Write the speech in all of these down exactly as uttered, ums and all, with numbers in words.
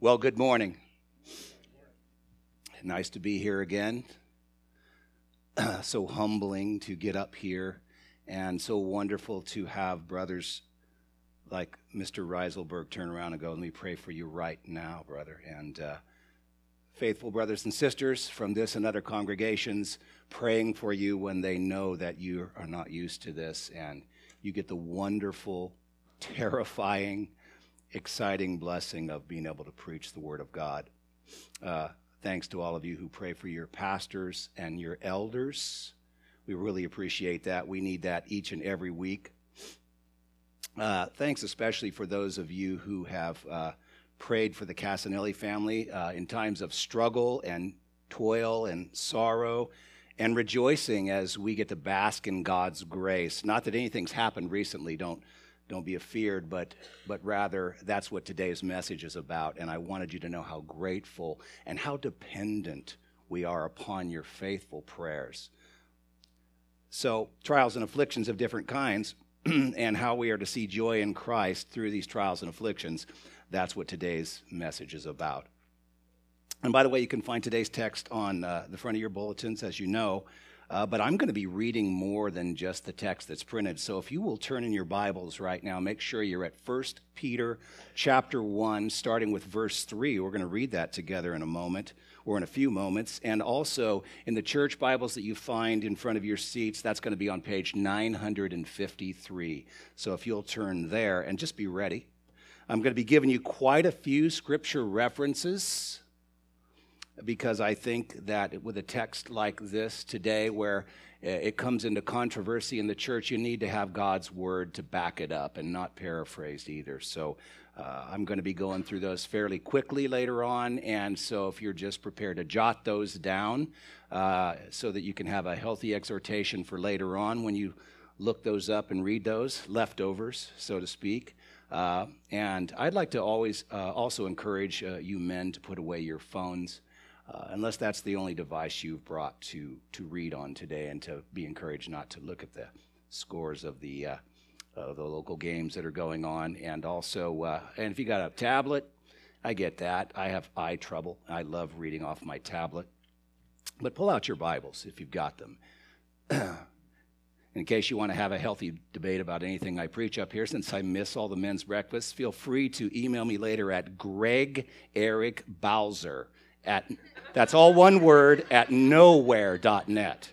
Well, good morning. Nice to be here again. Uh, so humbling to get up here, and so wonderful to have brothers like Mister Reiselberg turn around and go, let me pray for you right now, brother. And uh, faithful brothers and sisters from this and other congregations praying for you when they know that you are not used to this, and you get the wonderful, terrifying, exciting blessing of being able to preach the Word of God. Uh, thanks to all of you who pray for your pastors and your elders. We really appreciate that. We need that each and every week. Uh, thanks especially for those of you who have uh, prayed for the Casanelli family uh, in times of struggle and toil and sorrow and rejoicing as we get to bask in God's grace. Not that anything's happened recently, don't Don't be afeared, but but rather that's what today's message is about. And I wanted you to know how grateful and how dependent we are upon your faithful prayers. So trials and afflictions of different kinds and how we are to see joy in Christ through these trials and afflictions, that's what today's message is about. And by the way, you can find today's text on uh, the front of your bulletins, as you know. Uh, but I'm going to be reading more than just the text that's printed. So if you will turn in your Bibles right now, make sure you're at First Peter chapter one, starting with verse three. We're going to read that together in a moment, or in a few moments. And also in the church Bibles that you find in front of your seats, that's going to be on page nine fifty-three. So if you'll turn there and just be ready. I'm going to be giving you quite a few scripture references, because I think that with a text like this today where it comes into controversy in the church, you need to have God's word to back it up and not paraphrased either. So uh, I'm going to be going through those fairly quickly later on, and so if you're just prepared to jot those down uh, so that you can have a healthy exhortation for later on when you look those up and read those, leftovers, so to speak. Uh, and I'd like to always uh, also encourage uh, you men to put away your phones. Uh, unless that's the only device you've brought to to read on today, and to be encouraged not to look at the scores of the uh, of the local games that are going on. And also, uh, and if you got a tablet, I get that. I have eye trouble. I love reading off my tablet. But pull out your Bibles if you've got them. In case you want to have a healthy debate about anything I preach up here, since I miss all the men's breakfasts, feel free to email me later at Greg Eric Bowser. At, that's all one word, at nowhere dot net.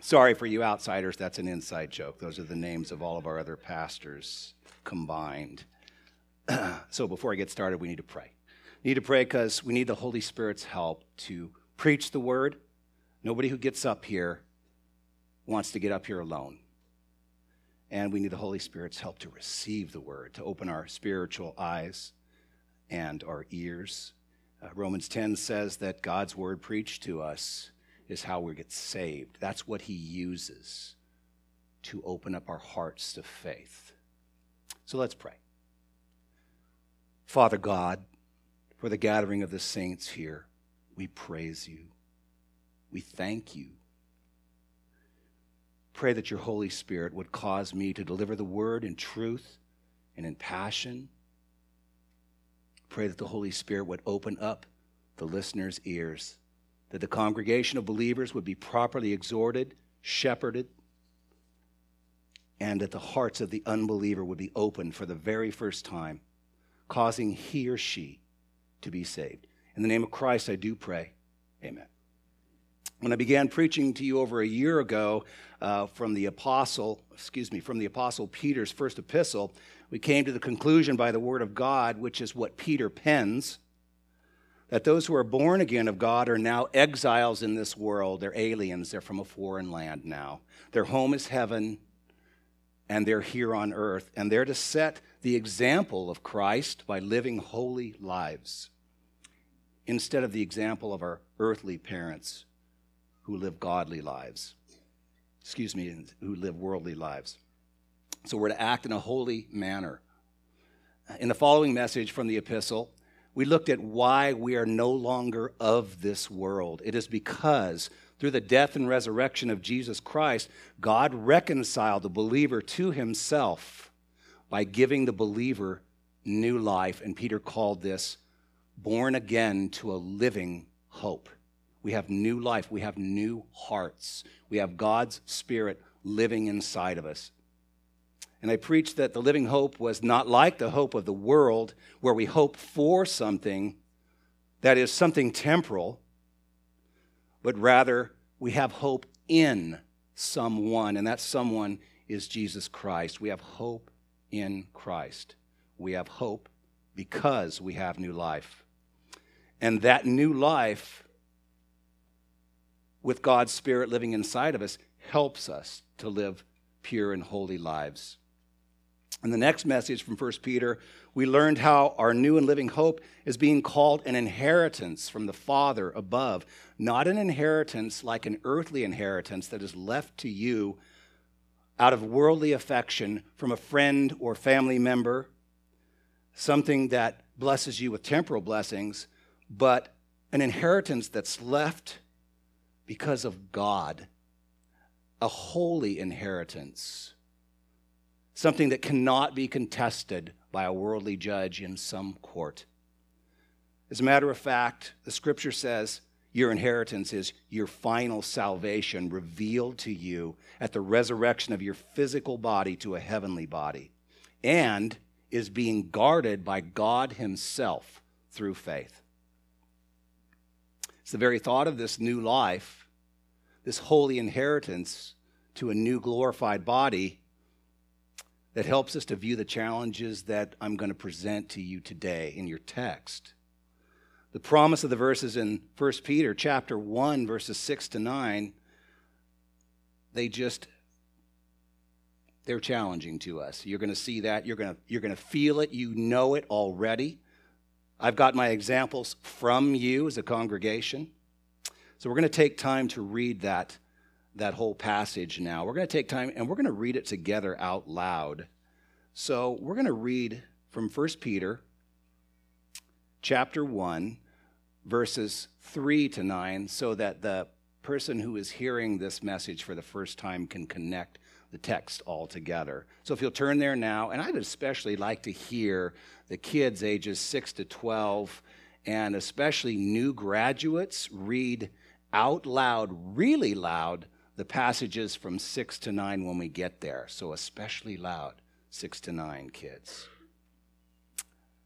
Sorry for you outsiders, that's an inside joke. Those are the names of all of our other pastors combined. So before I get started, we need to pray. We need to pray because we need the Holy Spirit's help to preach the word. Nobody who gets up here wants to get up here alone. And we need the Holy Spirit's help to receive the word, to open our spiritual eyes and our ears. Uh, Romans ten says that God's word preached to us is how we get saved. That's what he uses to open up our hearts to faith. So let's pray. Father God, for the gathering of the saints here, we praise you. We thank you. Pray that your Holy Spirit would cause me to deliver the word in truth and in passion. Pray that the Holy Spirit would open up the listener's ears, that the congregation of believers would be properly exhorted, shepherded, and that the hearts of the unbeliever would be opened for the very first time, causing he or she to be saved. In the name of Christ, I do pray. Amen. When I began preaching to you over a year ago uh, from the apostle, excuse me, from the Apostle Peter's first epistle, we came to the conclusion by the Word of God, which is what Peter pens, that those who are born again of God are now exiles in this world. They're aliens. They're from a foreign land now. Their home is heaven, and they're here on earth, and they're to set the example of Christ by living holy lives instead of the example of our earthly parents who live godly lives, excuse me, who live worldly lives. So we're to act in a holy manner. In the following message from the epistle, we looked at why we are no longer of this world. It is because through the death and resurrection of Jesus Christ, God reconciled the believer to himself by giving the believer new life, and Peter called this born again to a living hope. We have new life. We have new hearts. We have God's Spirit living inside of us. And I preached that the living hope was not like the hope of the world, where we hope for something that is something temporal, but rather we have hope in someone, and that someone is Jesus Christ. We have hope in Christ. We have hope because we have new life. And that new life, with God's Spirit living inside of us, helps us to live pure and holy lives. In the next message from First Peter, we learned how our new and living hope is being called an inheritance from the Father above, not an inheritance like an earthly inheritance that is left to you out of worldly affection from a friend or family member, something that blesses you with temporal blessings, but an inheritance that's left because of God, a holy inheritance, something that cannot be contested by a worldly judge in some court. As a matter of fact, the Scripture says your inheritance is your final salvation revealed to you at the resurrection of your physical body to a heavenly body, and is being guarded by God Himself through faith. It's the very thought of this new life, this holy inheritance to a new glorified body, that helps us to view the challenges that I'm going to present to you today in your text. The promise of the verses in First Peter chapter one, verses six to nine, they just, they're challenging to us. You're going to see that. You're going to, you're going to feel it. You know it already. I've got my examples from you as a congregation. So we're going to take time to read that that whole passage now. We're going to take time, and we're going to read it together out loud. So we're going to read from First Peter chapter one, verses three to nine, so that the person who is hearing this message for the first time can connect the text all together. So if you'll turn there now, and I'd especially like to hear the kids ages six to twelve, and especially new graduates, read out loud, really loud, the passages from six to nine when we get there. So especially loud, six to nine, kids.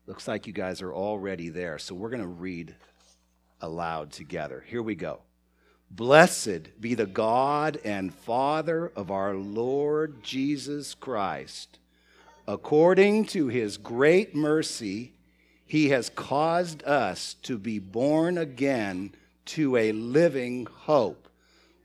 Looks like you guys are already there, so we're going to read aloud together. Here we go. Blessed be the God and Father of our Lord Jesus Christ. According to His great mercy, He has caused us to be born again to a living hope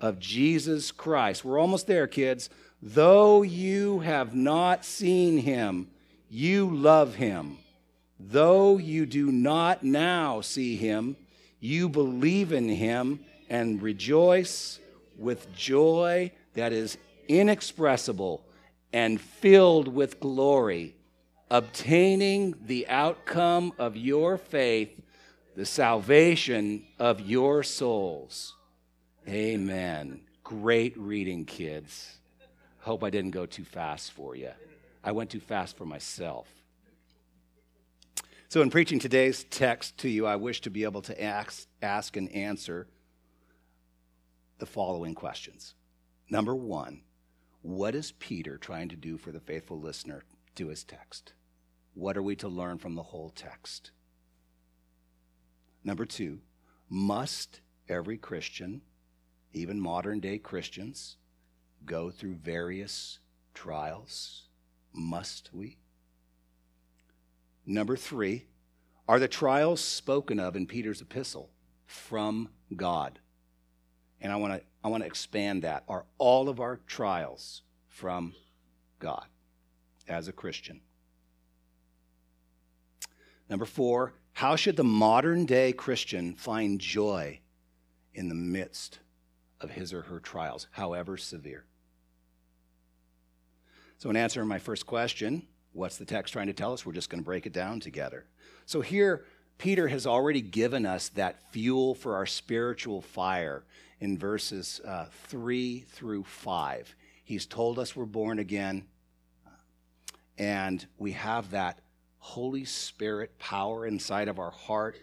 of Jesus Christ. We're almost there, kids. Though you have not seen Him, you love Him. Though you do not now see Him, you believe in Him and rejoice with joy that is inexpressible and filled with glory, obtaining the outcome of your faith, the salvation of your souls. Amen. Great reading, kids. Hope I didn't go too fast for you. I went too fast for myself. So in preaching today's text to you, I wish to be able to ask, ask and answer the following questions. Number one, what is Peter trying to do for the faithful listener to his text? What are we to learn from the whole text? Number two, must every Christian, even modern-day Christians, go through various trials? Must we? Number three, are the trials spoken of in Peter's epistle from God? And I want to I want to expand that. Are all of our trials from God as a Christian? Number four, how should the modern-day Christian find joy in the midst of his or her trials, however severe? So in answering my first question, what's the text trying to tell us? We're just going to break it down together. So here, Peter has already given us that fuel for our spiritual fire in verses uh, three through five. He's told us we're born again, and we have that Holy Spirit power inside of our heart.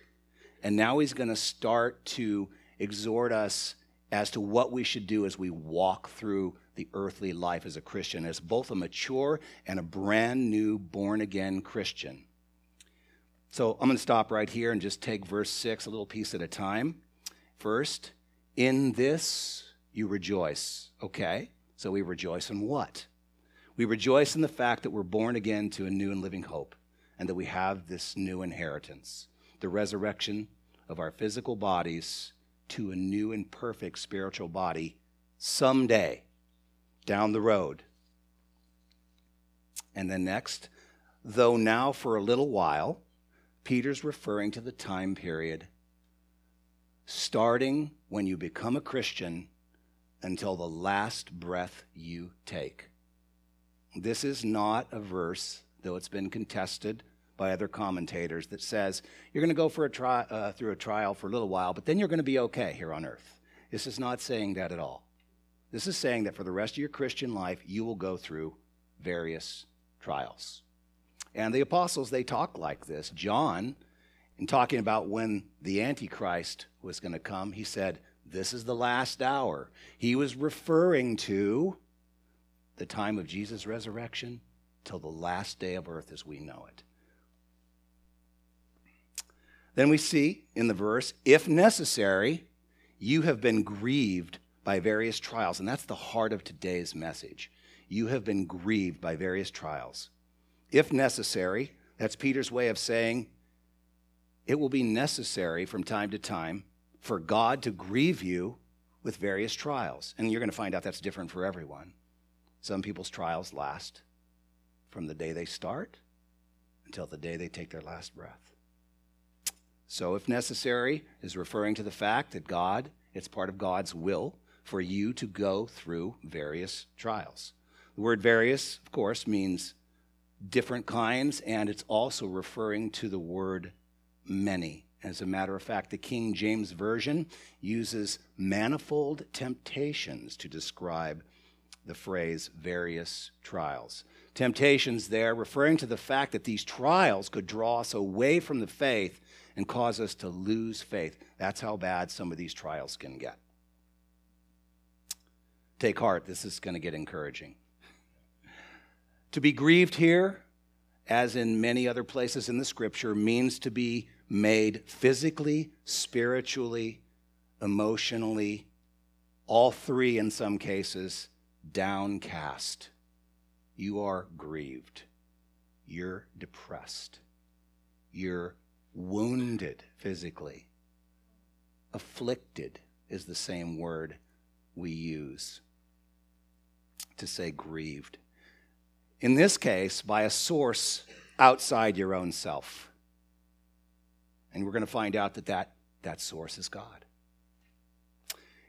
And now he's going to start to exhort us as to what we should do as we walk through the earthly life as a Christian, as both a mature and a brand new born-again Christian. So I'm going to stop right here and just take verse six a little piece at a time. First, in this you rejoice. Okay, so we rejoice in what? We rejoice in the fact that we're born again to a new and living hope, and that we have this new inheritance, the resurrection of our physical bodies to a new and perfect spiritual body someday, down the road. And then next, though now for a little while, Peter's referring to the time period starting when you become a Christian until the last breath you take. This is not a verse, though it's been contested by other commentators, that says you're going to go for a tri- uh, through a trial for a little while, but then you're going to be okay here on earth. This is not saying that at all. This is saying that for the rest of your Christian life, you will go through various trials. And the apostles, they talk like this. John, in talking about when the Antichrist was going to come, he said, this is the last hour. He was referring to the time of Jesus' resurrection till the last day of earth as we know it. Then we see in the verse, if necessary, you have been grieved by various trials. And that's the heart of today's message. You have been grieved by various trials. If necessary, that's Peter's way of saying it will be necessary from time to time for God to grieve you with various trials. And you're going to find out that's different for everyone. Some people's trials last from the day they start until the day they take their last breath. So if necessary is referring to the fact that God, it's part of God's will for you to go through various trials. The word various, of course, means different kinds, and it's also referring to the word many. As a matter of fact, the King James Version uses manifold temptations to describe the phrase various trials. Temptations there referring to the fact that these trials could draw us away from the faith and cause us to lose faith. That's how bad some of these trials can get. Take heart, this is going to get encouraging. To be grieved here, as in many other places in the Scripture, means to be made physically, spiritually, emotionally, all three in some cases, downcast. You are grieved. You're depressed. You're wounded physically. Afflicted is the same word we use to say grieved. In this case, by a source outside your own self. And we're going to find out that that, that source is God.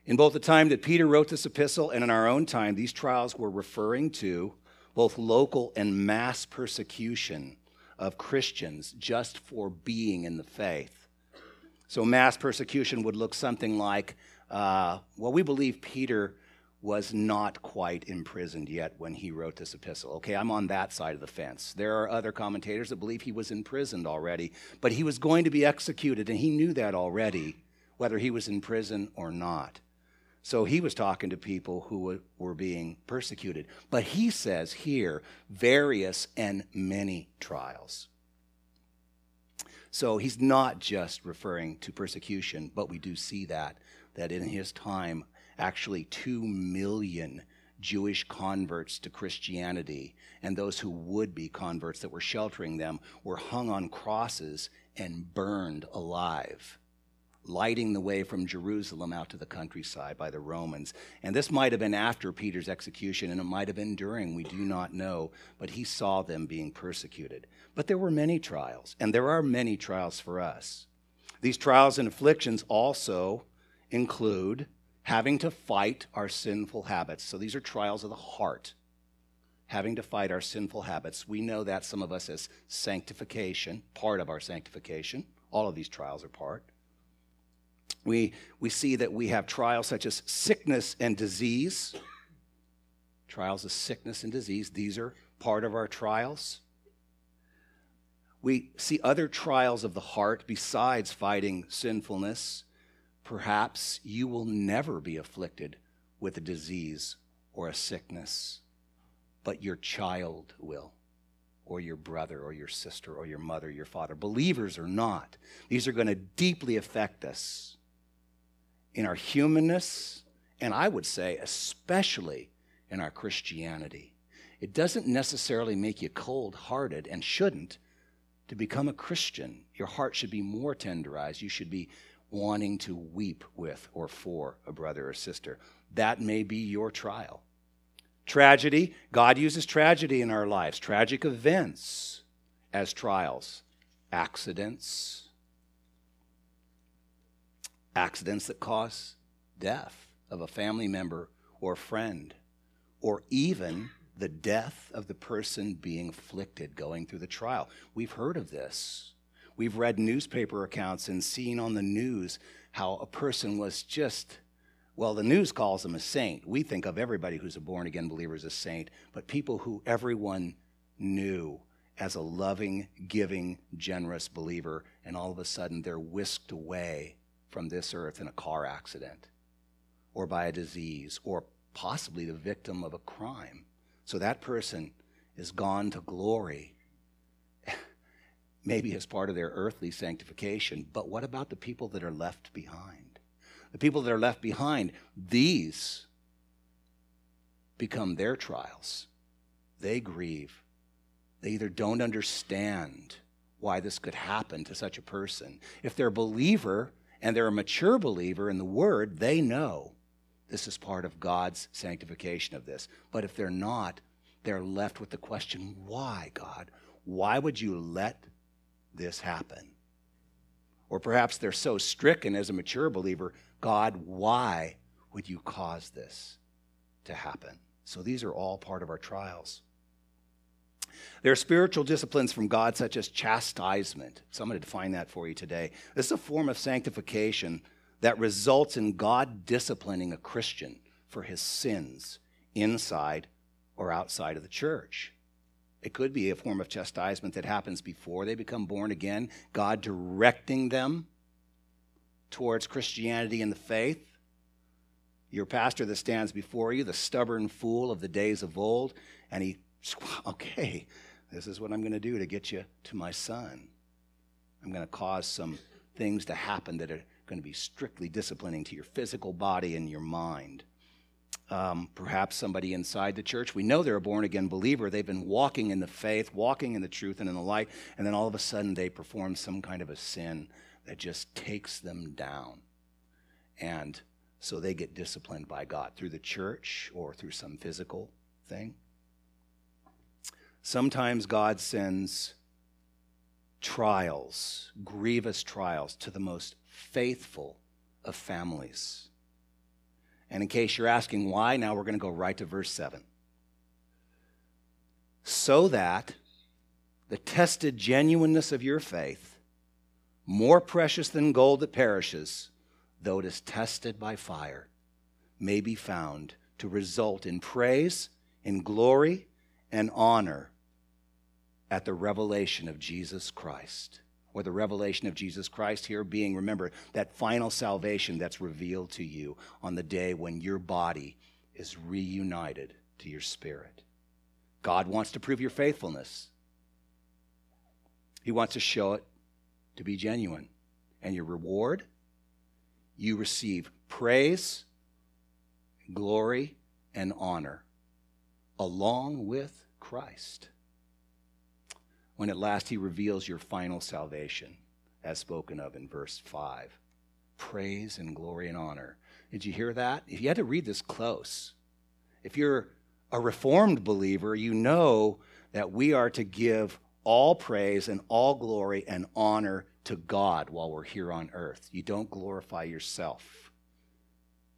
In both the time that Peter wrote this epistle and in our own time, these trials were referring to both local and mass persecution of Christians just for being in the faith. So mass persecution would look something like, uh, well, we believe Peter was not quite imprisoned yet when he wrote this epistle. Okay, I'm on that side of the fence. There are other commentators that believe he was imprisoned already, but he was going to be executed, and he knew that already, whether he was in prison or not. So he was talking to people who were being persecuted. But he says here, various and many trials. So he's not just referring to persecution, but we do see that, that in his time, actually two million Jewish converts to Christianity, and those who would be converts that were sheltering them, were hung on crosses and burned alive, lighting the way from Jerusalem out to the countryside by the Romans. And this might have been after Peter's execution, and it might have been during, we do not know, but he saw them being persecuted. But there were many trials, and there are many trials for us. These trials and afflictions also include having to fight our sinful habits. So these are trials of the heart, having to fight our sinful habits. We know that, some of us, as sanctification, part of our sanctification. All of these trials are part. We, we see that we have trials such as sickness and disease. Trials of sickness and disease, these are part of our trials. We see other trials of the heart besides fighting sinfulness. Perhaps you will never be afflicted with a disease or a sickness, but your child will, or your brother, or your sister, or your mother, your father, believers or not. These are going to deeply affect us in our humanness, and I would say especially in our Christianity. It doesn't necessarily make you cold-hearted, and shouldn't, to become a Christian. Your heart should be more tenderized. You should be wanting to weep with or for a brother or sister. That may be your trial. Tragedy, God uses tragedy in our lives, tragic events as trials, accidents, accidents that cause death of a family member or friend, or even the death of the person being afflicted going through the trial. We've heard of this. We've read newspaper accounts and seen on the news how a person was just, well, the news calls them a saint. We think of everybody who's a born-again believer as a saint, but people who everyone knew as a loving, giving, generous believer, and all of a sudden they're whisked away from this earth in a car accident, or by a disease, or possibly the victim of a crime. So that person is gone to glory, maybe as part of their earthly sanctification. But what about the people that are left behind? The people that are left behind, these become their trials. They grieve. They either don't understand why this could happen to such a person. If they're a believer and they're a mature believer in the Word, they know this is part of God's sanctification of this. But if they're not, they're left with the question, why, God? Why would you let this happen? Or perhaps they're so stricken as a mature believer, God, why would you cause this to happen? So these are all part of our trials. There are spiritual disciplines from God such as chastisement. So I'm going to define that for you today. This is a form of sanctification that results in God disciplining a Christian for his sins inside or outside of the church. It could be a form of chastisement that happens before they become born again, God directing them towards Christianity and the faith. Your pastor that stands before you, the stubborn fool of the days of old, and he, okay, this is what I'm going to do to get you to my son. I'm going to cause some things to happen that are going to be strictly disciplining to your physical body and your mind. Um, perhaps somebody inside the church. We know they're a born-again believer. They've been walking in the faith, walking in the truth and in the light, and then all of a sudden they perform some kind of a sin that just takes them down. And so they get disciplined by God through the church or through some physical thing. Sometimes God sends trials, grievous trials, to the most faithful of families. And in case you're asking why, now we're going to go right to verse seven. So that the tested genuineness of your faith, more precious than gold that perishes, though it is tested by fire, may be found to result in praise, in glory, and honor at the revelation of Jesus Christ. or the revelation of Jesus Christ here being, remember, that final salvation that's revealed to you on the day when your body is reunited to your spirit. God wants to prove your faithfulness. He wants to show it to be genuine. And your reward, you receive praise, glory, and honor along with Christ, when at last he reveals your final salvation, as spoken of in verse five. Praise and glory and honor. Did you hear that? If you had to read this close, if you're a reformed believer, you know that we are to give all praise and all glory and honor to God while we're here on earth. You don't glorify yourself.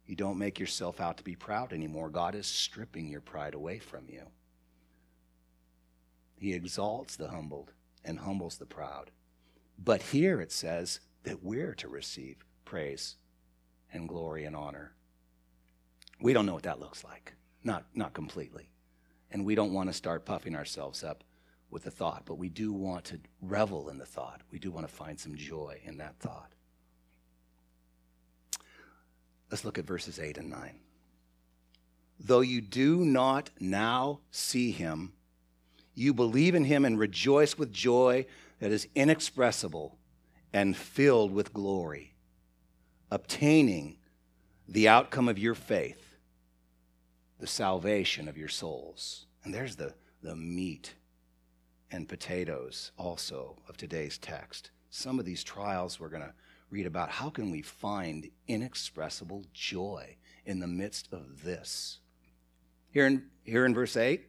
You don't make yourself out to be proud anymore. God is stripping your pride away from you. He exalts the humbled and humbles the proud. But here it says that we're to receive praise and glory and honor. We don't know what that looks like. Not, not completely. And we don't want to start puffing ourselves up with the thought, but we do want to revel in the thought. We do want to find some joy in that thought. Let's look at verses eight and nine. Though you do not now see him, you believe in him and rejoice with joy that is inexpressible and filled with glory, obtaining the outcome of your faith, the salvation of your souls. And there's the, the meat and potatoes also of today's text. Some of these trials we're going to read about. How can we find inexpressible joy in the midst of this? Here in, here in verse eight,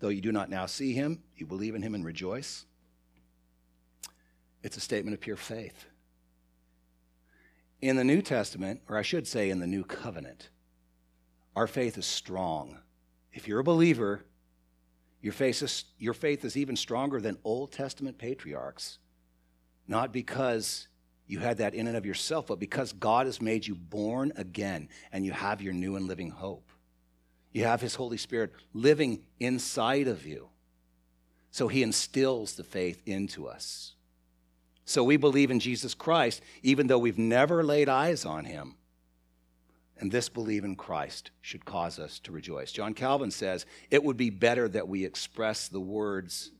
though you do not now see him, you believe in him and rejoice. It's a statement of pure faith. In the New Testament, or I should say in the New Covenant, our faith is strong. If you're a believer, your faith is, your faith is even stronger than Old Testament patriarchs. Not because you had that in and of yourself, but because God has made you born again and you have your new and living hope. You have his Holy Spirit living inside of you. So he instills the faith into us. So we believe in Jesus Christ, even though we've never laid eyes on him. And this belief in Christ should cause us to rejoice. John Calvin says, it would be better that we express the words,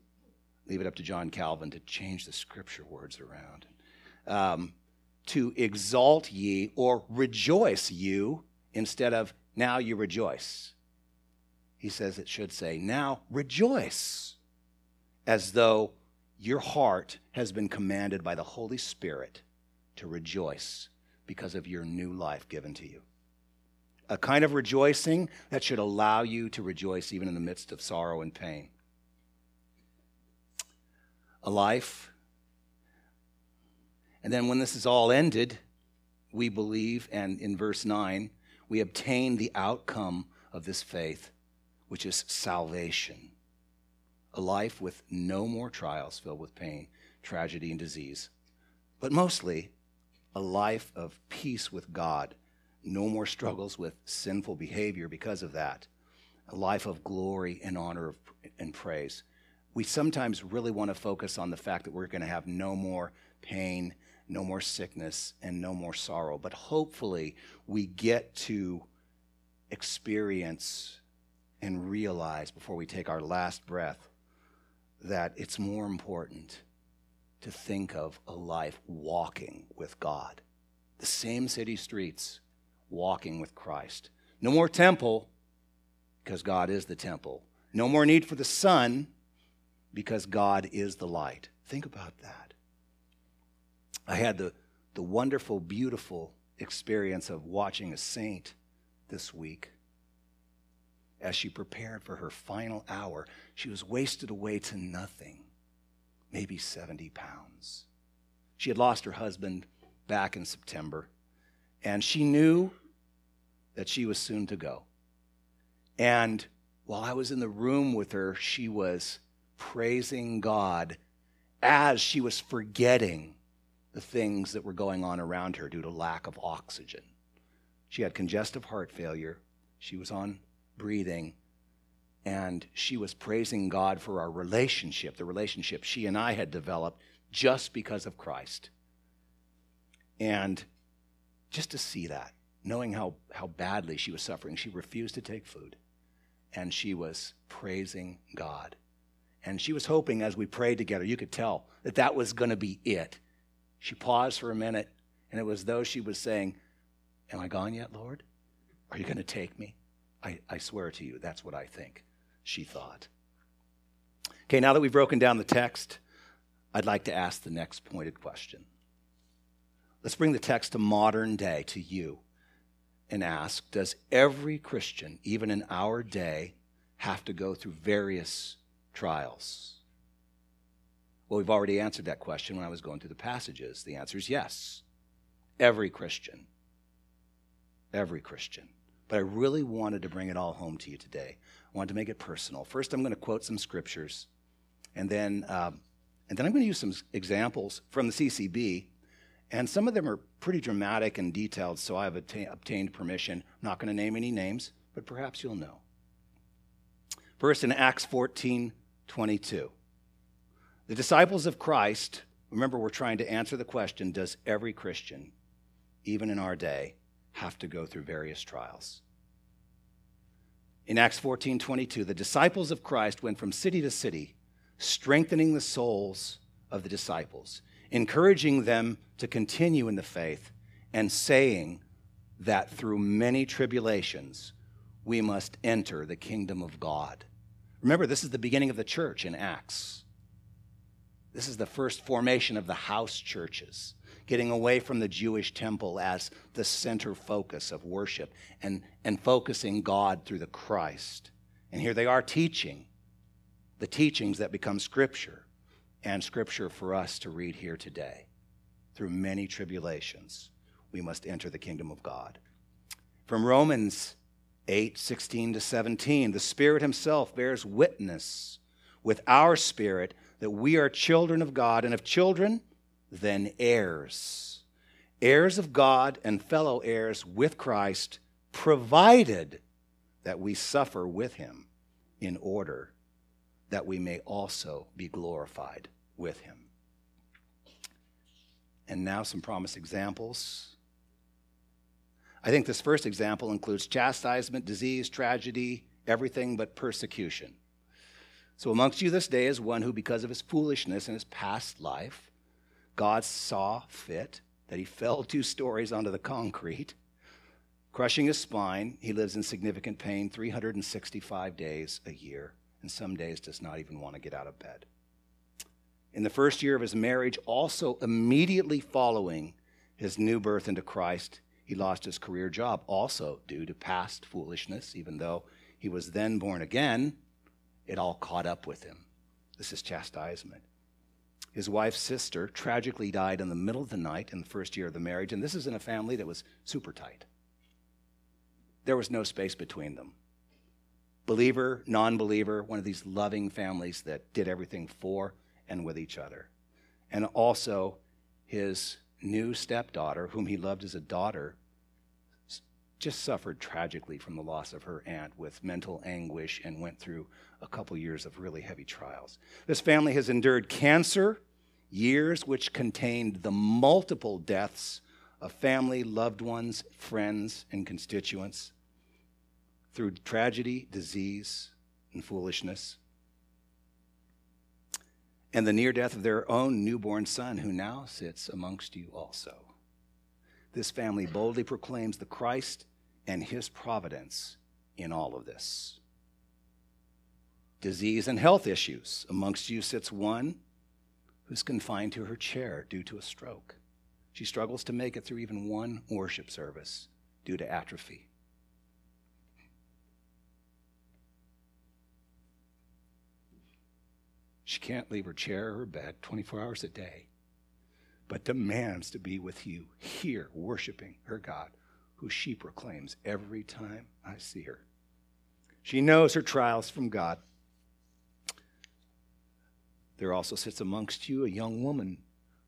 leave it up to John Calvin to change the scripture words around, um, to exalt ye or rejoice you instead of now you rejoice. He says it should say, now rejoice, as though your heart has been commanded by the Holy Spirit to rejoice because of your new life given to you. A kind of rejoicing that should allow you to rejoice even in the midst of sorrow and pain. A life. And then when this is all ended, we believe, and in verse nine, we obtain the outcome of this faith, which is salvation. A life with no more trials filled with pain, tragedy, and disease. But mostly, a life of peace with God. No more struggles with sinful behavior because of that. A life of glory and honor and praise. We sometimes really want to focus on the fact that we're going to have no more pain, no more sickness, and no more sorrow. But hopefully we get to experience and realize before we take our last breath that it's more important to think of a life walking with God. The same city streets, walking with Christ. No more temple, because God is the temple. No more need for the sun, because God is the light. Think about that. I had the, the wonderful, beautiful experience of watching a saint this week. As she prepared for her final hour, she was wasted away to nothing, maybe seventy pounds. She had lost her husband back in September, and she knew that she was soon to go. And while I was in the room with her, she was praising God as she was forgetting the things that were going on around her due to lack of oxygen. She had congestive heart failure. She was on breathing. And she was praising God for our relationship, the relationship she and I had developed just because of Christ. And just to see that, knowing how, how badly she was suffering, she refused to take food, and she was praising God. And she was hoping, as we prayed together, you could tell that that was going to be it. She paused for a minute, and it was as though she was saying, am I gone yet, Lord? Are you going to take me? I, I swear to you, that's what I think, she thought. Okay, now that we've broken down the text, I'd like to ask the next pointed question. Let's bring the text to modern day, to you, and ask, does every Christian, even in our day, have to go through various trials? Well, we've already answered that question when I was going through the passages. The answer is yes. Every Christian. Every Christian. But I really wanted to bring it all home to you today. I wanted to make it personal. First, I'm going to quote some scriptures, and then, um, and then I'm going to use some examples from the C C B. And some of them are pretty dramatic and detailed, so I've atta- obtained permission. I'm not going to name any names, but perhaps you'll know. First, in Acts fourteen twenty-two, the disciples of Christ, remember we're trying to answer the question, does every Christian, even in our day, have to go through various trials? In Acts fourteen twenty-two, the disciples of Christ went from city to city, strengthening the souls of the disciples, encouraging them to continue in the faith, and saying that through many tribulations we must enter the kingdom of God. Remember, this is the beginning of the church in Acts. This is the first formation of the house churches, getting away from the Jewish temple as the center focus of worship, and, and focusing God through the Christ. And here they are teaching the teachings that become Scripture, and Scripture for us to read here today. Through many tribulations, we must enter the kingdom of God. From Romans eight sixteen to seventeen, the Spirit himself bears witness with our spirit that we are children of God, and if children, then heirs. Heirs of God and fellow heirs with Christ, provided that we suffer with him in order that we may also be glorified with him. And now some promised examples. I think this first example includes chastisement, disease, tragedy, everything but persecution. So amongst you this day is one who, because of his foolishness in his past life, God saw fit that he fell two stories onto the concrete, crushing his spine. He lives in significant pain three hundred sixty-five days a year. And some days does not even want to get out of bed. In the first year of his marriage, also immediately following his new birth into Christ, he lost his career job, also due to past foolishness. Even though he was then born again, it all caught up with him. This is chastisement. His wife's sister tragically died in the middle of the night in the first year of the marriage, and this is in a family that was super tight. There was no space between them. Believer, non-believer, one of these loving families that did everything for and with each other. And also his new stepdaughter, whom he loved as a daughter, just suffered tragically from the loss of her aunt with mental anguish, and went through a couple years of really heavy trials. This family has endured cancer, years which contained the multiple deaths of family, loved ones, friends, and constituents. Through tragedy, disease, and foolishness. And the near death of their own newborn son, who now sits amongst you also. This family boldly proclaims the Christ and his providence in all of this. Disease and health issues. Amongst you sits one who's confined to her chair due to a stroke. She struggles to make it through even one worship service due to atrophy. She can't leave her chair or her bed twenty-four hours a day, but demands to be with you here, worshiping her God, who she proclaims every time I see her. She knows her trials from God. There also sits amongst you a young woman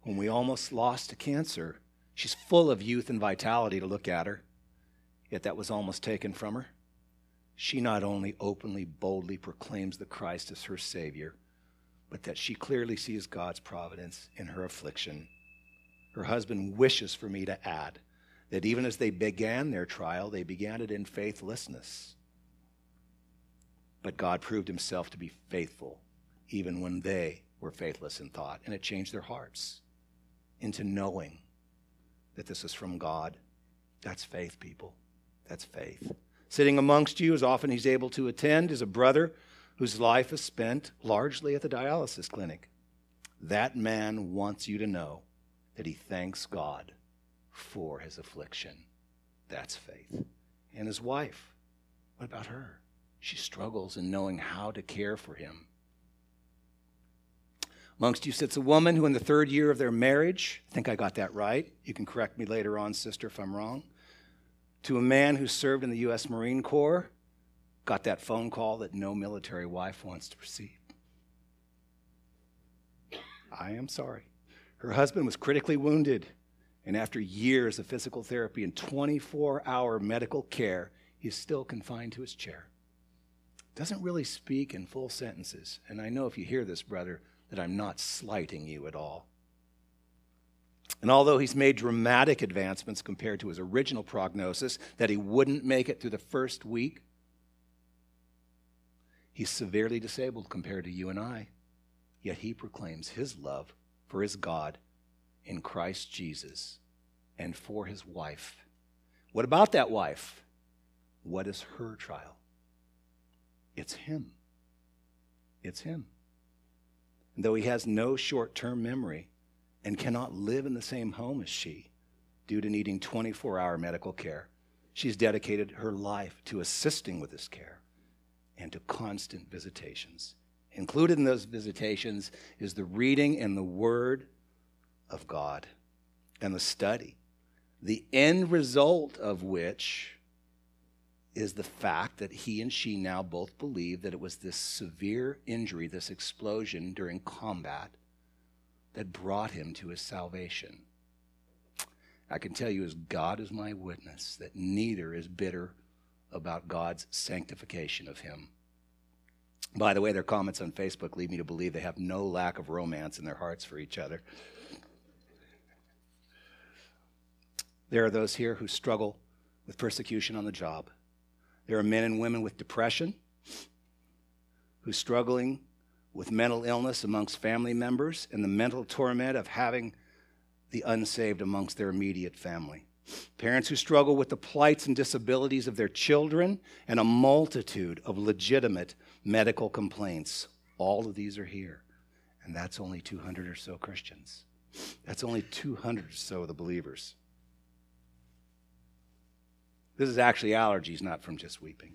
whom we almost lost to cancer. She's full of youth and vitality to look at her, yet that was almost taken from her. She not only openly, boldly proclaims the Christ as her Savior, but that she clearly sees God's providence in her affliction. Her husband wishes for me to add that even as they began their trial, they began it in faithlessness. But God proved himself to be faithful even when they were faithless in thought, and it changed their hearts into knowing that this is from God. That's faith, people. That's faith. Sitting amongst you, as often he's able to attend, is a brother whose life is spent largely at the dialysis clinic. That man wants you to know that he thanks God for his affliction. That's faith. And his wife, what about her? She struggles in knowing how to care for him. Amongst you sits a woman who in the third year of their marriage, I think I got that right. You can correct me later on, sister, if I'm wrong. To a man who served in the U S Marine Corps, got that phone call that no military wife wants to receive. I am sorry. Her husband was critically wounded, and after years of physical therapy and twenty-four hour medical care, he's still confined to his chair. Doesn't really speak in full sentences, and I know if you hear this, brother, that I'm not slighting you at all. And although he's made dramatic advancements compared to his original prognosis that he wouldn't make it through the first week, he's severely disabled compared to you and I. Yet he proclaims his love for his God in Christ Jesus and for his wife. What about that wife? What is her trial? It's him. It's him. And though he has no short-term memory and cannot live in the same home as she due to needing twenty-four hour medical care, she's dedicated her life to assisting with this care and to constant visitations. Included in those visitations is the reading and the word of God and the study, the end result of which is the fact that he and she now both believe that it was this severe injury, this explosion during combat, that brought him to his salvation. I can tell you, as God is my witness, that neither is bitter about God's sanctification of him. By the way, their comments on Facebook lead me to believe they have no lack of romance in their hearts for each other. There are those here who struggle with persecution on the job. There are men and women with depression who are struggling with mental illness amongst family members and the mental torment of having the unsaved amongst their immediate family. Parents who struggle with the plights and disabilities of their children and a multitude of legitimate medical complaints. All of these are here. And that's only two hundred or so Christians. That's only two hundred or so of the believers. This is actually allergies, not from just weeping.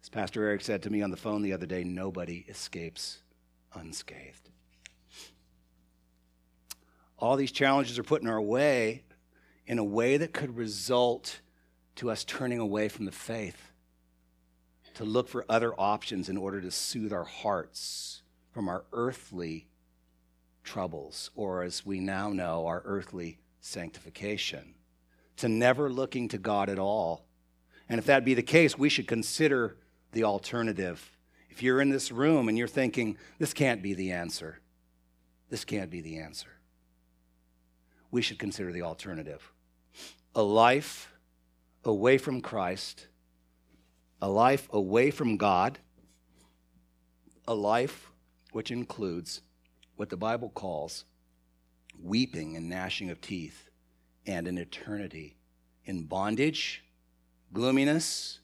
As Pastor Eric said to me on the phone the other day, nobody escapes unscathed. All these challenges are put in our way in a way that could result to us turning away from the faith, to look for other options in order to soothe our hearts from our earthly troubles, or as we now know, our earthly sanctification, to never looking to God at all. And if that be the case, we should consider the alternative. If you're in this room and you're thinking, this can't be the answer, this can't be the answer, we should consider the alternative. A life away from Christ, a life away from God, a life which includes what the Bible calls weeping and gnashing of teeth, and an eternity in bondage, gloominess,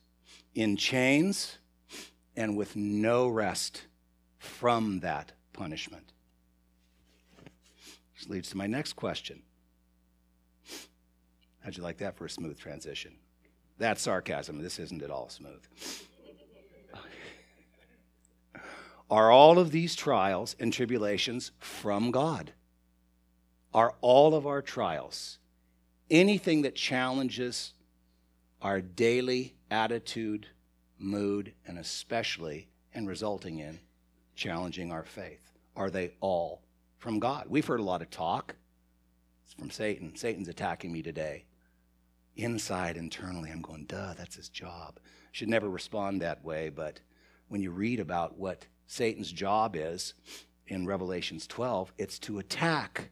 in chains, and with no rest from that punishment. Which leads to my next question. How'd you like that for a smooth transition? That's sarcasm. This isn't at all smooth. Are all of these trials and tribulations from God? Are all of our trials, anything that challenges our daily attitude, mood, and especially, and resulting in challenging our faith, are they all from God? We've heard a lot of talk. It's from Satan. Satan's attacking me today. inside internally, I'm going, duh, that's his job. Should never respond that way, but when you read about what Satan's job is in Revelations twelve, it's to attack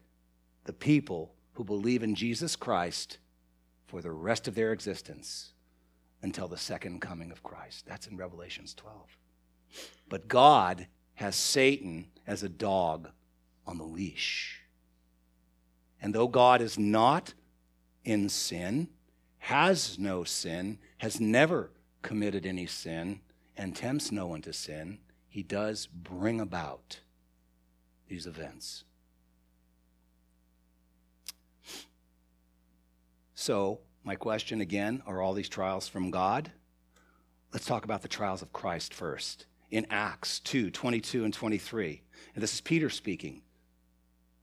the people who believe in Jesus Christ for the rest of their existence until the second coming of Christ. That's in Revelations twelve. But God has Satan as a dog on the leash. And though God is not in sin, has no sin, has never committed any sin, and tempts no one to sin, he does bring about these events. So, my question again, are all these trials from God? Let's talk about the trials of Christ first. In Acts two, twenty-two and twenty-three, and this is Peter speaking.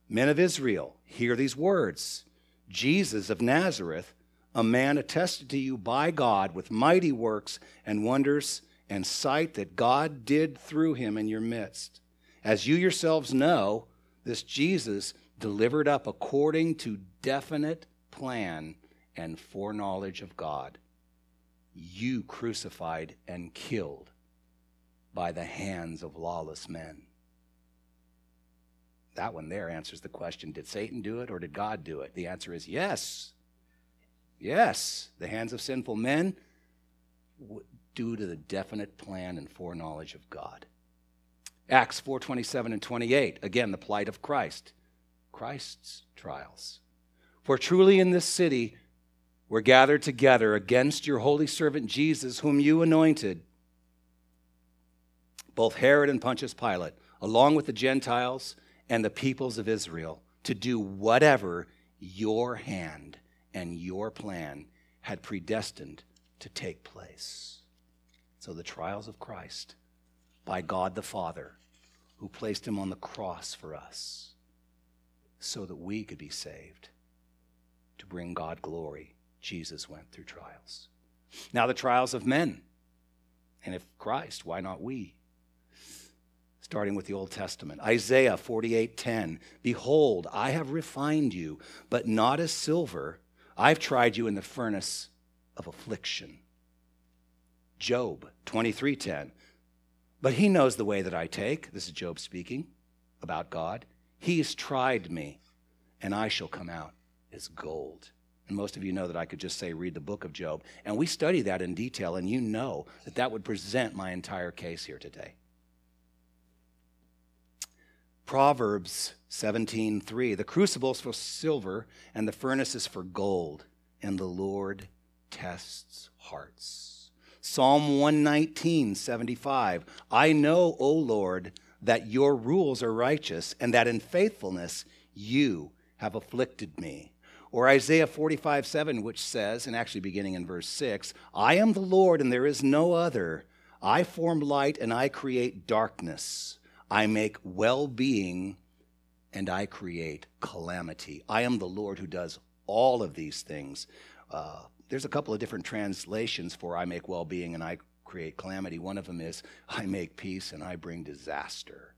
Men of Israel, hear these words. Jesus of Nazareth, a man attested to you by God with mighty works and wonders and sight that God did through him in your midst. As you yourselves know, this Jesus delivered up according to definite plan and foreknowledge of God. You crucified and killed by the hands of lawless men. That one there answers the question, did Satan do it or did God do it? The answer is yes. Yes, the hands of sinful men due to the definite plan and foreknowledge of God. Acts four, twenty-seven and twenty-eight, again, the plight of Christ, Christ's trials. For truly in this city were gathered together against your holy servant Jesus, whom you anointed, both Herod and Pontius Pilate, along with the Gentiles and the peoples of Israel, to do whatever your hand and your plan had predestined to take place. So the trials of Christ by God the Father, who placed him on the cross for us so that we could be saved. To bring God glory, Jesus went through trials. Now the trials of men. And if Christ, why not we? Starting with the Old Testament. Isaiah forty-eight ten. Behold, I have refined you, but not as silver. I've tried you in the furnace of affliction. Job twenty-three ten. But he knows the way that I take. This is Job speaking about God. He's tried me, and I shall come out as gold. And most of you know that I could just say, read the book of Job. And we study that in detail, and you know that that would present my entire case here today. Proverbs seventeen three, the crucible is for silver and the furnace is for gold, and the Lord tests hearts. Psalm one nineteen seventy-five, I know, O Lord, that your rules are righteous and that in faithfulness you have afflicted me. Or Isaiah forty-five seven, which says, and actually beginning in verse six, I am the Lord and there is no other. I form light and I create darkness. I make well-being and I create calamity. I am the Lord who does all of these things. Uh, there's a couple of different translations for I make well-being and I create calamity. One of them is I make peace and I bring disaster.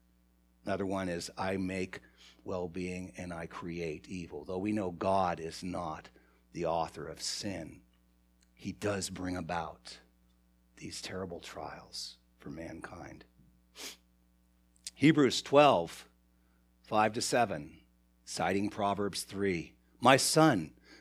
Another one is I make well-being and I create evil. Though we know God is not the author of sin, he does bring about these terrible trials for mankind. Hebrews twelve, five to seven, citing Proverbs three. My son,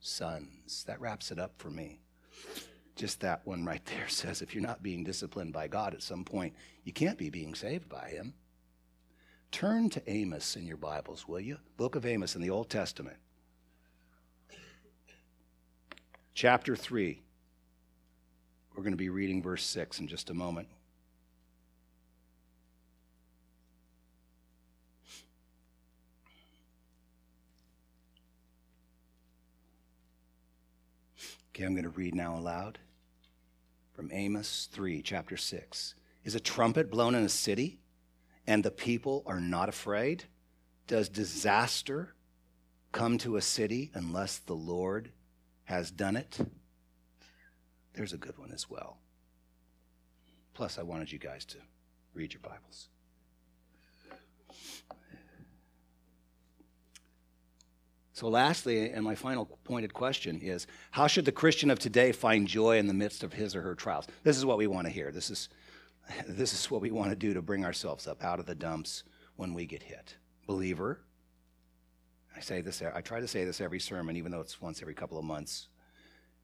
sons. That wraps it up for me. Just that one right there says, if you're not being disciplined by God at some point, you can't be being saved by him. Turn to Amos in your Bibles, will you? Book of Amos in the Old Testament. Chapter three. We're going to be reading verse six in just a moment. Okay, I'm going to read now aloud from Amos three, chapter six. Is a trumpet blown in a city, and the people are not afraid? Does disaster come to a city unless the Lord has done it? There's a good one as well. Plus, I wanted you guys to read your Bibles. So lastly, and my final pointed question is, how should the Christian of today find joy in the midst of his or her trials? This is what we want to hear. This is, this is what we want to do to bring ourselves up out of the dumps when we get hit. Believer, I say this, I try to say this every sermon, even though it's once every couple of months.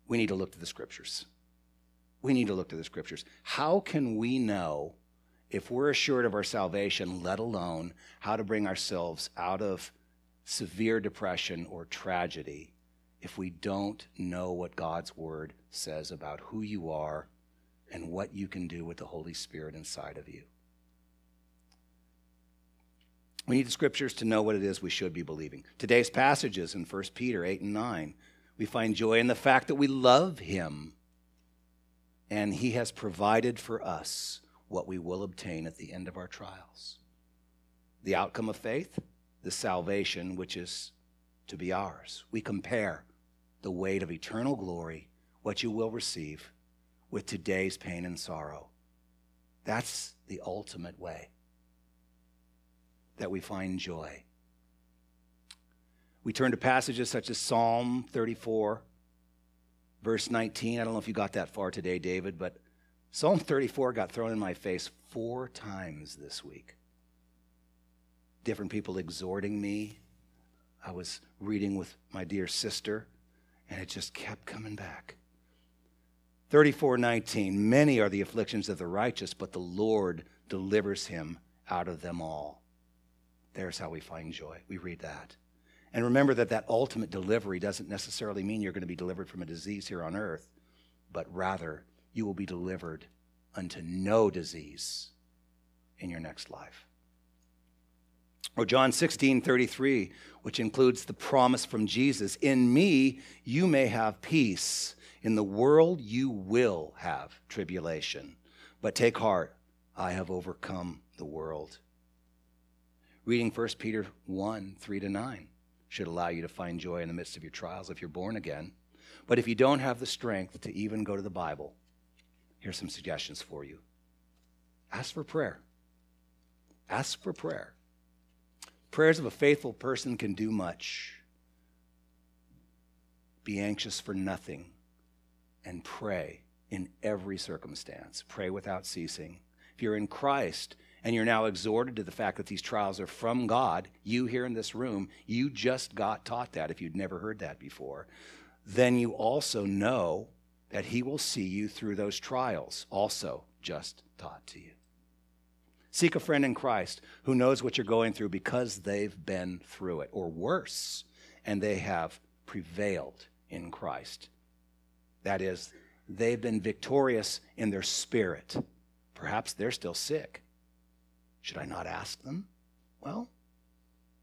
We need to look to the Scriptures. We need to look to the Scriptures. How can we know if we're assured of our salvation, let alone how to bring ourselves out of severe depression or tragedy, if we don't know what God's Word says about who you are and what you can do with the Holy Spirit inside of you? We need the Scriptures to know what it is we should be believing. Today's passages in First Peter eight and nine, we find joy in the fact that we love Him, and He has provided for us what we will obtain at the end of our trials. The outcome of faith, the salvation which is to be ours. We compare the weight of eternal glory, what you will receive, with today's pain and sorrow. That's the ultimate way that we find joy. We turn to passages such as Psalm thirty-four, verse nineteen. I don't know if you got that far today, David, but Psalm thirty-four got thrown in my face four times this week. Different people exhorting me. I was reading with my dear sister, and it just kept coming back. thirty-four nineteen, many are the afflictions of the righteous, but the Lord delivers him out of them all. There's how we find joy. We read that. And remember that that ultimate delivery doesn't necessarily mean you're going to be delivered from a disease here on earth, but rather you will be delivered unto no disease in your next life. Or John sixteen thirty-three, which includes the promise from Jesus, in me you may have peace. In the world you will have tribulation. But take heart, I have overcome the world. Reading First Peter one, three to nine should allow you to find joy in the midst of your trials if you're born again. But if you don't have the strength to even go to the Bible, here's some suggestions for you. Ask for prayer. Ask for prayer. Prayers of a faithful person can do much. Be anxious for nothing and pray in every circumstance. Pray without ceasing. If you're in Christ, and you're now exhorted to the fact that these trials are from God, you here in this room, you just got taught that if you'd never heard that before, then you also know that he will see you through those trials, also just taught to you. Seek a friend in Christ who knows what you're going through because they've been through it, or worse, and they have prevailed in Christ. That is, they've been victorious in their spirit. Perhaps they're still sick. Should I not ask them? Well,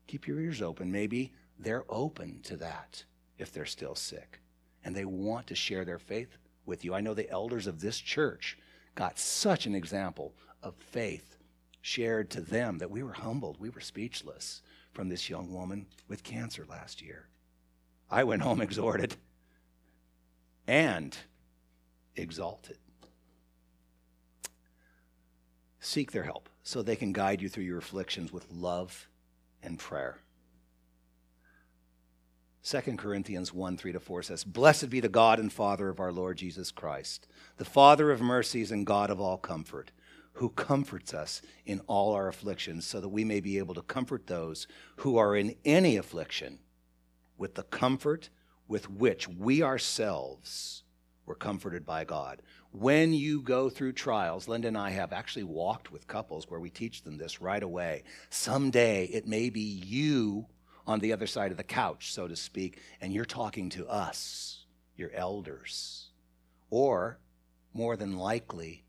keep your ears open. Maybe they're open to that if they're still sick and they want to share their faith with you. I know the elders of this church got such an example of faith shared to them that we were humbled, we were speechless from this young woman with cancer last year. I went home exhorted and exalted. Seek their help so they can guide you through your afflictions with love and prayer. Second Corinthians one, three to four says, blessed be the God and Father of our Lord Jesus Christ, the Father of mercies and God of all comfort, who comforts us in all our afflictions so that we may be able to comfort those who are in any affliction with the comfort with which we ourselves were comforted by God. When you go through trials, Linda and I have actually walked with couples where we teach them this right away. Someday it may be you on the other side of the couch, so to speak, and you're talking to us, your elders, or more than likely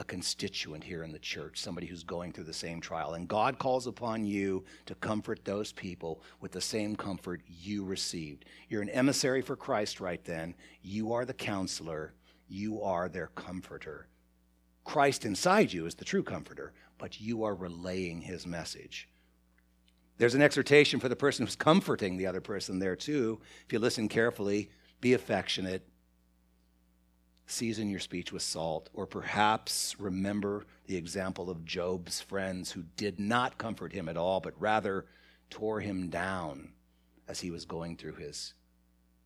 a constituent here in the church, somebody who's going through the same trial. And God calls upon you to comfort those people with the same comfort you received. You're an emissary for Christ right then. You are the counselor. You are their comforter. Christ inside you is the true comforter, but you are relaying his message. There's an exhortation for the person who's comforting the other person there too. If you listen carefully, be affectionate. Season your speech with salt, or perhaps remember the example of Job's friends who did not comfort him at all, but rather tore him down as he was going through his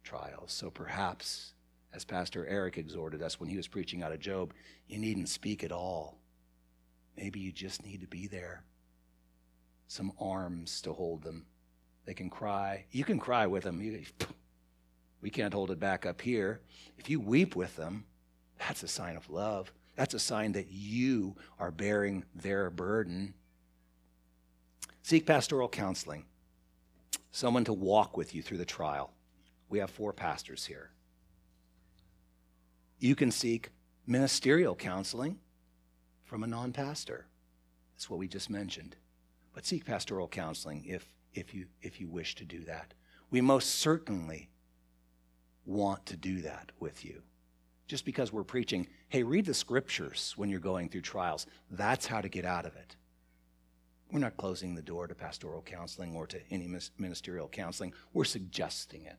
trials. So perhaps, as Pastor Eric exhorted us when he was preaching out of Job, you needn't speak at all. Maybe you just need to be there. Some arms to hold them. They can cry. You can cry with them. You, we can't hold it back up here. If you weep with them, that's a sign of love. That's a sign that you are bearing their burden. Seek pastoral counseling, someone to walk with you through the trial. We have four pastors here. You can seek ministerial counseling from a non-pastor. That's what we just mentioned. But seek pastoral counseling if, if you, if you wish to do that. We most certainly want to do that with you. Just because we're preaching, hey, read the scriptures when you're going through trials. That's how to get out of it. We're not closing the door to pastoral counseling or to any ministerial counseling. We're suggesting it.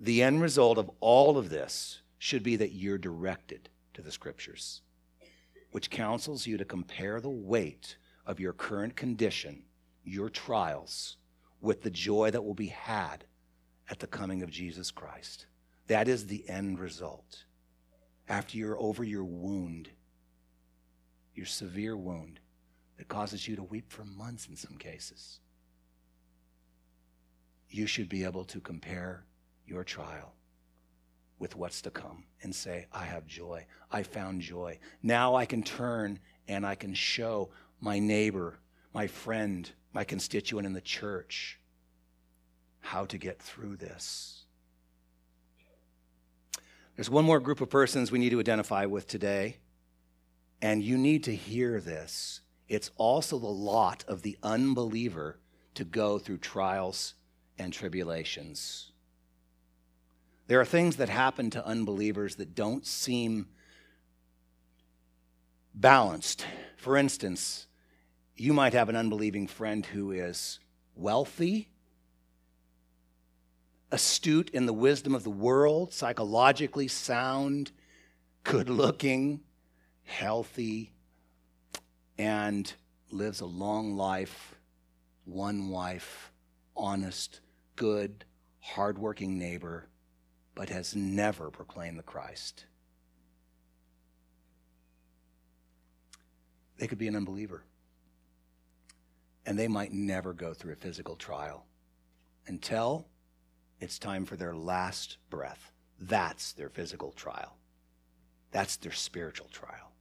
The end result of all of this should be that you're directed to the scriptures, which counsels you to compare the weight of your current condition, your trials, with the joy that will be had at the coming of Jesus Christ. That is the end result. After you're over your wound, your severe wound that causes you to weep for months in some cases, you should be able to compare your trial with what's to come and say, I have joy. I found joy. Now I can turn and I can show my neighbor, my friend, my constituent in the church, how to get through this. There's one more group of persons we need to identify with today, and you need to hear this. It's also the lot of the unbeliever to go through trials and tribulations. There are things that happen to unbelievers that don't seem balanced. For instance, you might have an unbelieving friend who is wealthy, astute in the wisdom of the world, psychologically sound, good-looking, healthy, and lives a long life, one wife, honest, good, hardworking neighbor, but has never proclaimed the Christ. They could be an unbeliever. And they might never go through a physical trial until it's time for their last breath. That's their physical trial. That's their spiritual trial.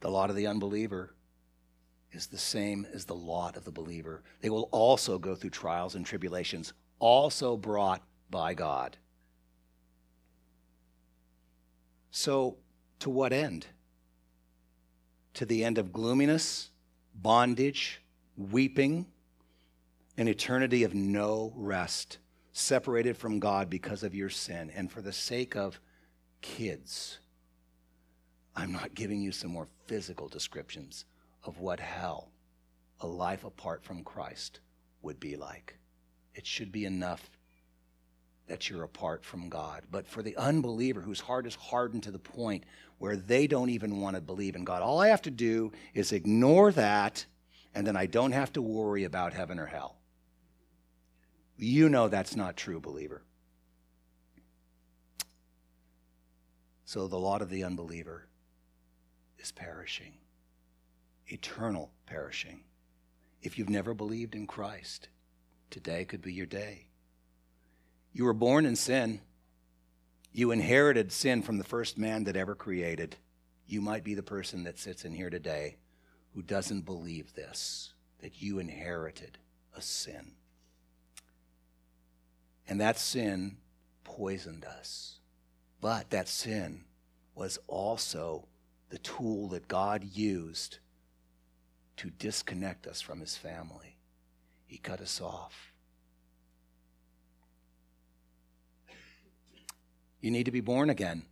The lot of the unbeliever is the same as the lot of the believer. They will also go through trials and tribulations, also brought by God. So, to what end? To the end of gloominess, bondage, weeping, an eternity of no rest, separated from God because of your sin. And for the sake of kids, I'm not giving you some more physical descriptions of what hell, a life apart from Christ, would be like. It should be enough that you're apart from God. But for the unbeliever whose heart is hardened to the point where they don't even want to believe in God, all I have to do is ignore that, and then I don't have to worry about heaven or hell. You know that's not true, believer. So the lot of the unbeliever is perishing, eternal perishing. If you've never believed in Christ, today could be your day. You were born in sin. You inherited sin from the first man that ever created. You might be the person that sits in here today who doesn't believe this, that you inherited a sin. And that sin poisoned us. But that sin was also the tool that God used to disconnect us from his family. He cut us off. You need to be born again.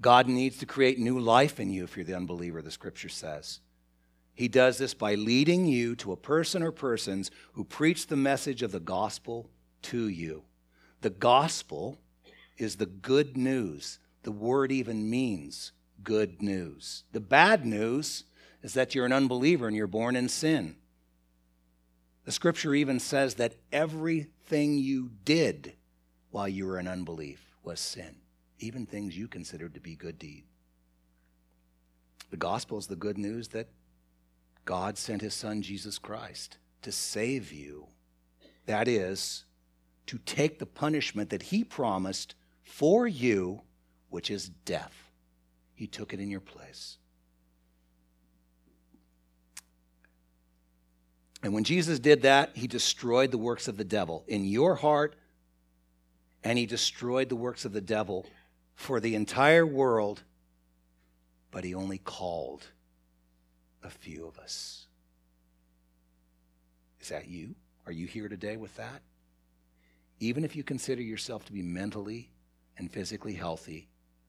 God needs to create new life in you if you're the unbeliever, the scripture says. He does this by leading you to a person or persons who preach the message of the gospel to you. The gospel is the good news. The word even means good news. The bad news is that you're an unbeliever and you're born in sin. The scripture even says that everything you did while you were in unbelief was sin, even things you considered to be good deeds. The gospel is the good news that God sent his son, Jesus Christ, to save you. That is, to take the punishment that he promised for you, which is death. He took it in your place. And when Jesus did that, he destroyed the works of the devil in your heart, and he destroyed the works of the devil for the entire world, but he only called a few of us. Is that you? Are you here today with that? Even if you consider yourself to be mentally and physically healthy,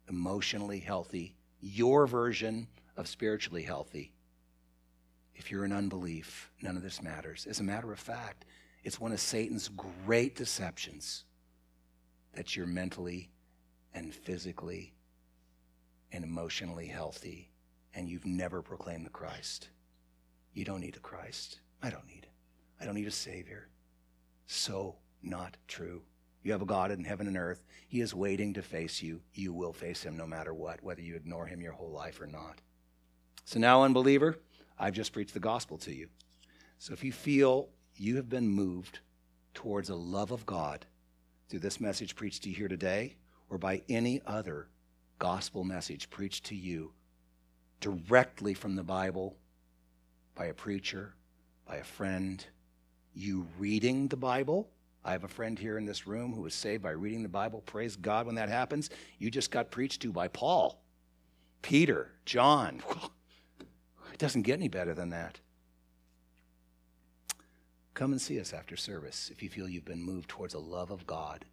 emotionally healthy, your version of spiritually healthy, if you're in unbelief, none of this matters. As a matter of fact, it's one of Satan's great deceptions that you're mentally and physically and emotionally healthy, and you've never proclaimed the Christ. You don't need a Christ. I don't need him. I don't need a Savior. So not true. You have a God in heaven and earth. He is waiting to face you. You will face him no matter what, whether you ignore him your whole life or not. So now, unbeliever, I've just preached the gospel to you. So if you feel you have been moved towards a love of God through this message preached to you here today, or by any other gospel message preached to you directly from the Bible, by a preacher, by a friend, you reading the Bible. I have a friend here in this room who was saved by reading the Bible. Praise God when that happens. You just got preached to by Paul, Peter, John. It doesn't get any better than that. Come and see us after service if you feel you've been moved towards a love of God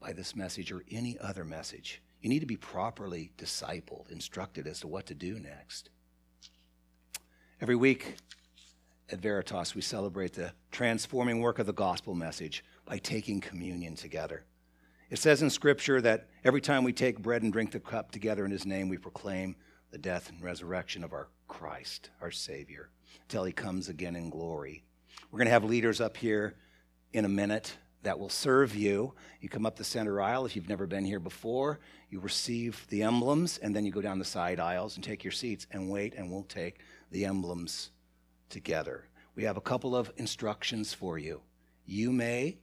by this message or any other message. You need to be properly discipled, instructed as to what to do next. Every week at Veritas, we celebrate the transforming work of the gospel message by taking communion together. It says in Scripture that every time we take bread and drink the cup together in his name, we proclaim the death and resurrection of our Christ, our Savior, till he comes again in glory. We're going to have leaders up here in a minute that will serve you. You come up the center aisle if you've never been here before. You receive the emblems, and then you go down the side aisles and take your seats and wait, and we'll take the emblems together. We have a couple of instructions for you. You may,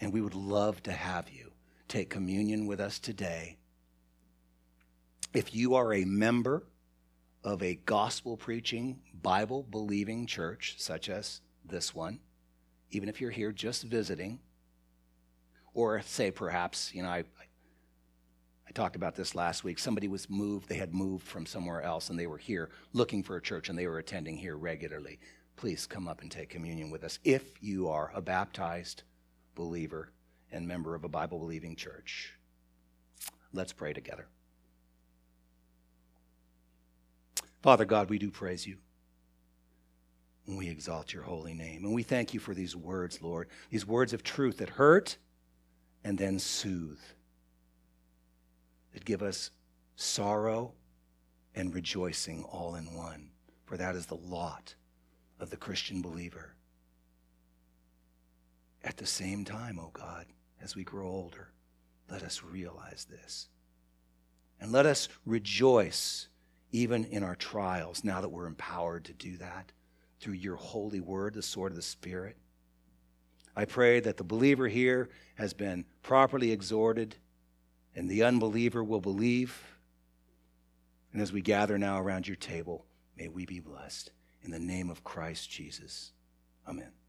and we would love to have you, take communion with us today. If you are a member of a gospel-preaching, Bible-believing church, such as this one, even if you're here just visiting, or say perhaps, you know, I, I talked about this last week. Somebody was moved. They had moved from somewhere else, and they were here looking for a church, and they were attending here regularly. Please come up and take communion with us if you are a baptized believer and member of a Bible-believing church. Let's pray together. Father God, we do praise you. And we exalt your holy name. And we thank you for these words, Lord, these words of truth that hurt and then soothe, that give us sorrow and rejoicing all in one, for that is the lot of the Christian believer. At the same time, O God, as we grow older, let us realize this. And let us rejoice even in our trials, now that we're empowered to do that through your holy word, the sword of the Spirit. I pray that the believer here has been properly exhorted, and the unbeliever will believe. And as we gather now around your table, may we be blessed. In the name of Christ Jesus, amen.